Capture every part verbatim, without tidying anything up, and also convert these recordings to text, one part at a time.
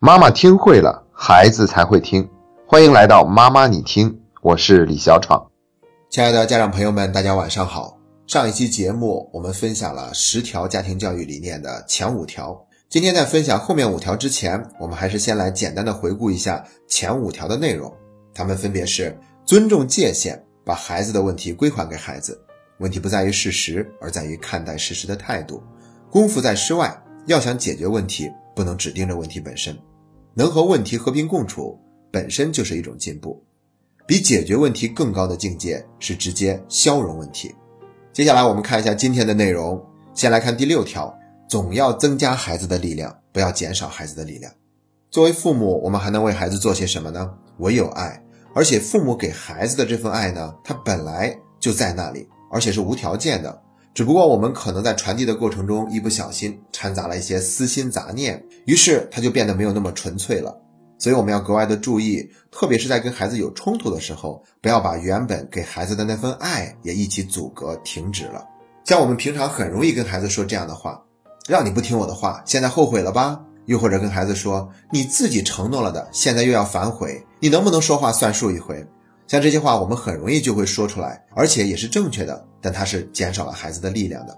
妈妈听会了，孩子才会听。欢迎来到妈妈你听，我是李小闯。亲爱的家长朋友们，大家晚上好。上一期节目我们分享了十条家庭教育理念的前五条。今天在分享后面五条之前，我们还是先来简单的回顾一下前五条的内容。它们分别是：尊重界限，把孩子的问题归还给孩子。问题不在于事实，而在于看待事实的态度。功夫在诗外，要想解决问题，不能只盯着问题本身。能和问题和平共处，本身就是一种进步。比解决问题更高的境界是直接消融问题。接下来我们看一下今天的内容，先来看第六条，总要增加孩子的力量，不要减少孩子的力量。作为父母，我们还能为孩子做些什么呢？唯有爱。而且父母给孩子的这份爱呢，它本来就在那里，而且是无条件的。只不过我们可能在传递的过程中一不小心掺杂了一些私心杂念，于是它就变得没有那么纯粹了。所以我们要格外的注意，特别是在跟孩子有冲突的时候，不要把原本给孩子的那份爱也一起阻隔停止了。像我们平常很容易跟孩子说这样的话，让你不听我的话，现在后悔了吧？又或者跟孩子说，你自己承诺了的，现在又要反悔，你能不能说话算数一回？像这些话我们很容易就会说出来，而且也是正确的，但它是减少了孩子的力量的。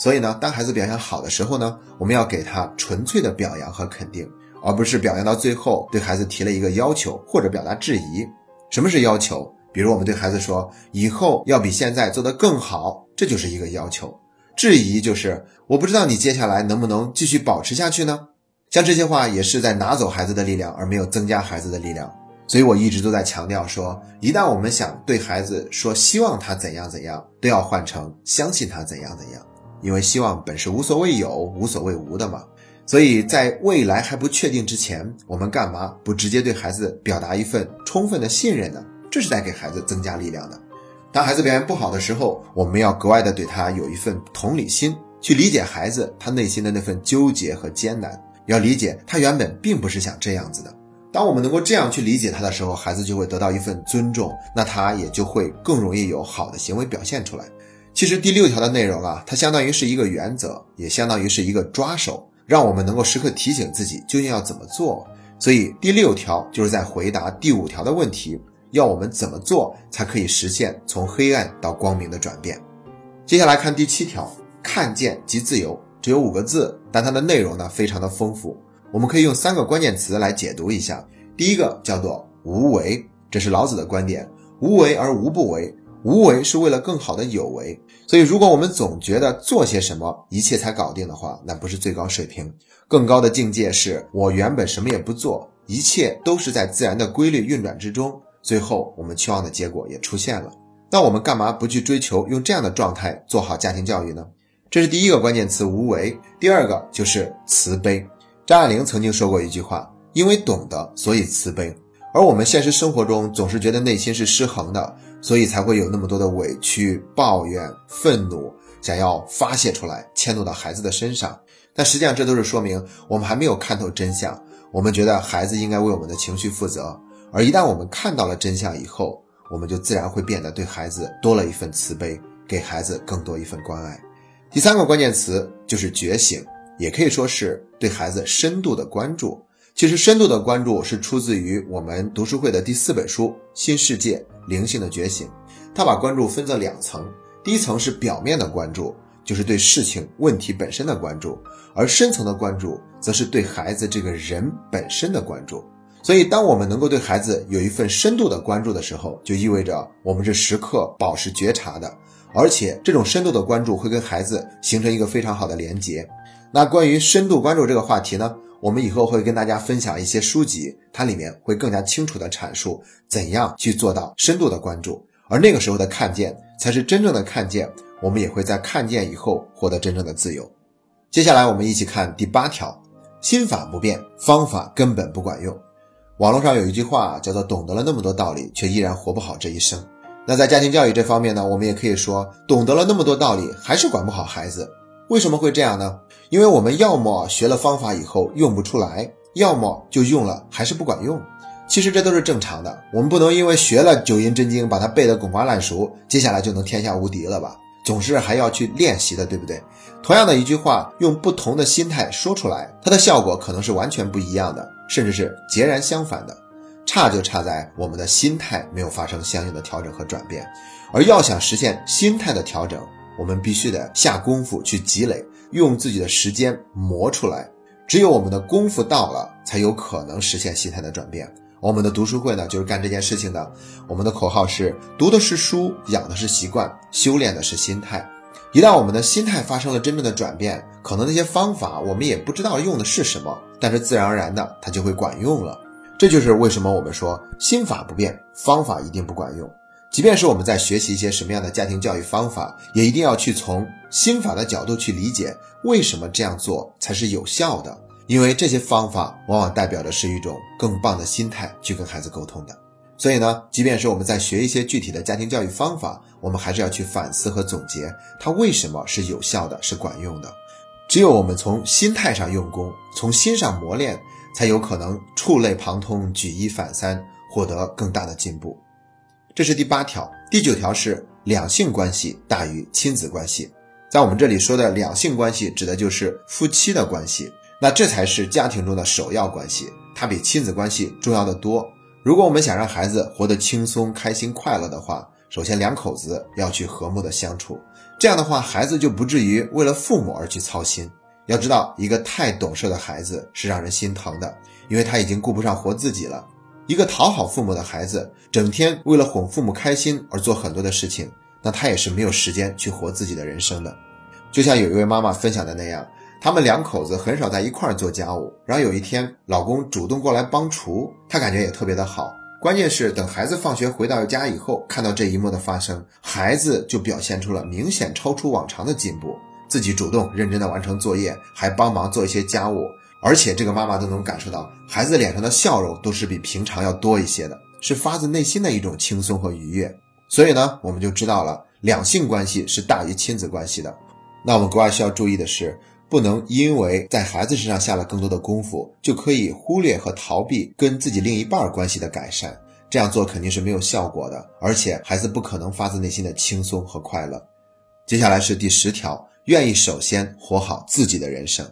所以呢，当孩子表现好的时候呢，我们要给他纯粹的表扬和肯定，而不是表扬到最后对孩子提了一个要求或者表达质疑。什么是要求？比如我们对孩子说，以后要比现在做得更好，这就是一个要求。质疑就是我不知道你接下来能不能继续保持下去呢？像这些话也是在拿走孩子的力量，而没有增加孩子的力量。所以我一直都在强调说，一旦我们想对孩子说希望他怎样怎样，都要换成相信他怎样怎样，因为希望本是无所谓有，无所谓无的嘛。所以在未来还不确定之前，我们干嘛不直接对孩子表达一份充分的信任呢？这是在给孩子增加力量的。当孩子表现不好的时候，我们要格外的对他有一份同理心，去理解孩子他内心的那份纠结和艰难，要理解他原本并不是想这样子的。当我们能够这样去理解他的时候，孩子就会得到一份尊重，那他也就会更容易有好的行为表现出来。其实第六条的内容啊，它相当于是一个原则，也相当于是一个抓手，让我们能够时刻提醒自己究竟要怎么做。所以第六条就是在回答第五条的问题，要我们怎么做才可以实现从黑暗到光明的转变。接下来看第七条，看见即自由，只有五个字，但它的内容呢非常的丰富。我们可以用三个关键词来解读一下。第一个叫做无为，这是老子的观点，无为而无不为，无为是为了更好的有为。所以如果我们总觉得做些什么一切才搞定的话，那不是最高水平。更高的境界是我原本什么也不做，一切都是在自然的规律运转之中，最后我们期望的结果也出现了。那我们干嘛不去追求用这样的状态做好家庭教育呢？这是第一个关键词，无为。第二个就是慈悲。张爱玲曾经说过一句话，因为懂得，所以慈悲。而我们现实生活中总是觉得内心是失衡的，所以才会有那么多的委屈、抱怨、愤怒，想要发泄出来，迁怒到孩子的身上。但实际上这都是说明我们还没有看透真相，我们觉得孩子应该为我们的情绪负责。而一旦我们看到了真相以后，我们就自然会变得对孩子多了一份慈悲，给孩子更多一份关爱。第三个关键词就是觉醒，也可以说是对孩子深度的关注。其实深度的关注是出自于我们读书会的第四本书《新世界：灵性的觉醒》。它把关注分作两层，第一层是表面的关注，就是对事情问题本身的关注，而深层的关注则是对孩子这个人本身的关注。所以当我们能够对孩子有一份深度的关注的时候，就意味着我们是时刻保持觉察的，而且这种深度的关注会跟孩子形成一个非常好的连结。那关于深度关注这个话题呢，我们以后会跟大家分享一些书籍，它里面会更加清楚地阐述怎样去做到深度的关注。而那个时候的看见才是真正的看见，我们也会在看见以后获得真正的自由。接下来我们一起看第八条，心法不变，方法根本不管用。网络上有一句话叫做懂得了那么多道理，却依然活不好这一生。那在家庭教育这方面呢，我们也可以说懂得了那么多道理，还是管不好孩子。为什么会这样呢？因为我们要么学了方法以后用不出来，要么就用了还是不管用。其实这都是正常的，我们不能因为学了九阴真经把它背得滚瓜烂熟，接下来就能天下无敌了吧，总是还要去练习的，对不对？同样的一句话，用不同的心态说出来，它的效果可能是完全不一样的。甚至是截然相反的。差就差在我们的心态没有发生相应的调整和转变，而要想实现心态的调整，我们必须得下功夫去积累，用自己的时间磨出来。只有我们的功夫到了，才有可能实现心态的转变。我们的读书会呢，就是干这件事情的。我们的口号是：读的是书，养的是习惯，修炼的是心态。一旦我们的心态发生了真正的转变，可能那些方法我们也不知道用的是什么，但是自然而然的它就会管用了。这就是为什么我们说心法不变，方法一定不管用。即便是我们在学习一些什么样的家庭教育方法，也一定要去从心法的角度去理解为什么这样做才是有效的，因为这些方法往往代表的是一种更棒的心态去跟孩子沟通的。所以呢，即便是我们在学一些具体的家庭教育方法，我们还是要去反思和总结它为什么是有效的，是管用的。只有我们从心态上用功，从心上磨练，才有可能触类旁通，举一反三，获得更大的进步。这是第八条。第九条是两性关系大于亲子关系。在我们这里说的两性关系，指的就是夫妻的关系，那这才是家庭中的首要关系，它比亲子关系重要得多。如果我们想让孩子活得轻松、开心、快乐的话，首先两口子要去和睦的相处，这样的话孩子就不至于为了父母而去操心。要知道，一个太懂事的孩子是让人心疼的，因为他已经顾不上活自己了。一个讨好父母的孩子，整天为了哄父母开心而做很多的事情，那他也是没有时间去活自己的人生的。就像有一位妈妈分享的那样，他们两口子很少在一块儿做家务，然后有一天老公主动过来帮厨，他感觉也特别的好。关键是等孩子放学回到家以后，看到这一幕的发生，孩子就表现出了明显超出往常的进步，自己主动认真的完成作业，还帮忙做一些家务，而且这个妈妈都能感受到孩子脸上的笑容都是比平常要多一些的，是发自内心的一种轻松和愉悦。所以呢，我们就知道了两性关系是大于亲子关系的。那我们格外需要注意的是，不能因为在孩子身上下了更多的功夫，就可以忽略和逃避跟自己另一半关系的改善，这样做肯定是没有效果的，而且孩子不可能发自内心的轻松和快乐。接下来是第十条，愿意首先活好自己的人生。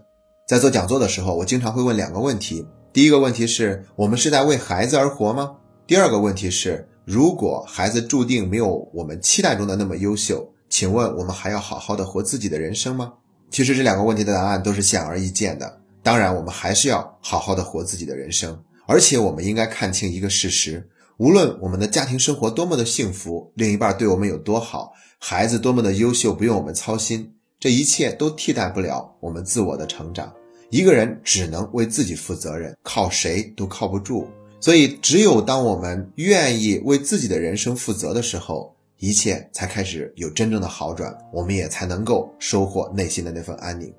在做讲座的时候，我经常会问两个问题。第一个问题是，我们是在为孩子而活吗？第二个问题是，如果孩子注定没有我们期待中的那么优秀，请问我们还要好好的活自己的人生吗？其实这两个问题的答案都是显而易见的。当然我们还是要好好的活自己的人生，而且我们应该看清一个事实，无论我们的家庭生活多么的幸福，另一半对我们有多好，孩子多么的优秀，不用我们操心，这一切都替代不了我们自我的成长。一个人只能为自己负责任，靠谁都靠不住。所以只有当我们愿意为自己的人生负责的时候，一切才开始有真正的好转，我们也才能够收获内心的那份安宁。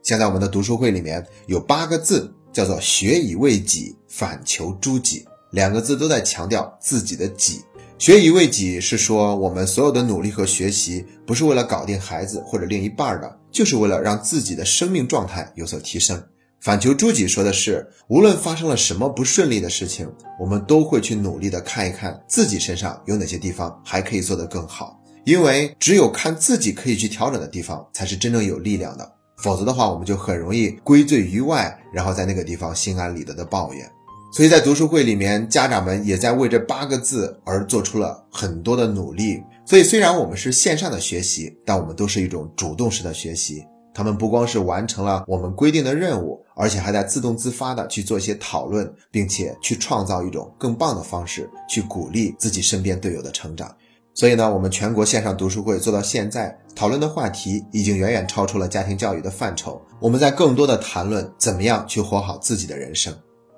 现在我们的读书会里面有八个字，叫做学以为己，反求诸己，两个字都在强调自己的己。学以为己是说，我们所有的努力和学习不是为了搞定孩子或者另一半的，就是为了让自己的生命状态有所提升。反求诸己说的是，无论发生了什么不顺利的事情，我们都会去努力的看一看自己身上有哪些地方还可以做得更好，因为只有看自己可以去调整的地方才是真正有力量的，否则的话我们就很容易归罪于外，然后在那个地方心安理得的抱怨。所以在读书会里面，家长们也在为这八个字而做出了很多的努力。所以虽然我们是线上的学习，但我们都是一种主动式的学习，他们不光是完成了我们规定的任务，而且还在自动自发的去做一些讨论，并且去创造一种更棒的方式去鼓励自己身边队友的成长。所以呢，我们全国线上读书会做到现在，讨论的话题已经远远超出了家庭教育的范畴，我们在更多的谈论怎么样去活好自己的人生。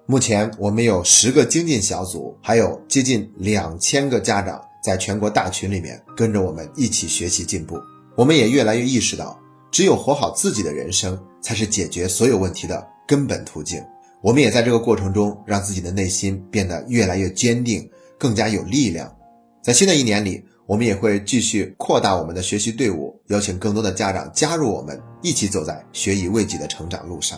目前我们有十个精进小组，还有接近两千个家长在全国大群里面跟着我们一起学习进步。我们也越来越意识到，只有活好自己的人生才是解决所有问题的根本途径。我们也在这个过程中让自己的内心变得越来越坚定，更加有力量。在新的一年里，我们也会继续扩大我们的学习队伍，邀请更多的家长加入我们，一起走在学以为己的成长路上。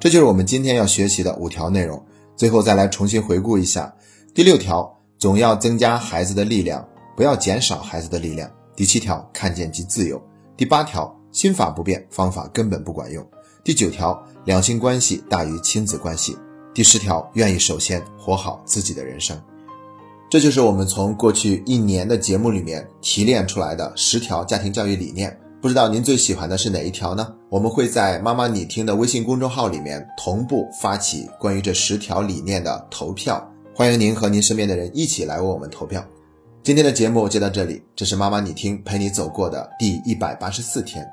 这就是我们今天要学习的五条内容。最后再来重新回顾一下。第六条，总要增加孩子的力量，不要减少孩子的力量。第七条，看见即自由。第八条，心法不变，方法根本不管用。第九条，两性关系大于亲子关系。第十条，愿意首先活好自己的人生。这就是我们从过去一年的节目里面提炼出来的十条家庭教育理念。不知道您最喜欢的是哪一条呢？我们会在妈妈你听的微信公众号里面同步发起关于这十条理念的投票，欢迎您和您身边的人一起来为我们投票。今天的节目就到这里，这是妈妈你听陪你走过的第一百八十四天。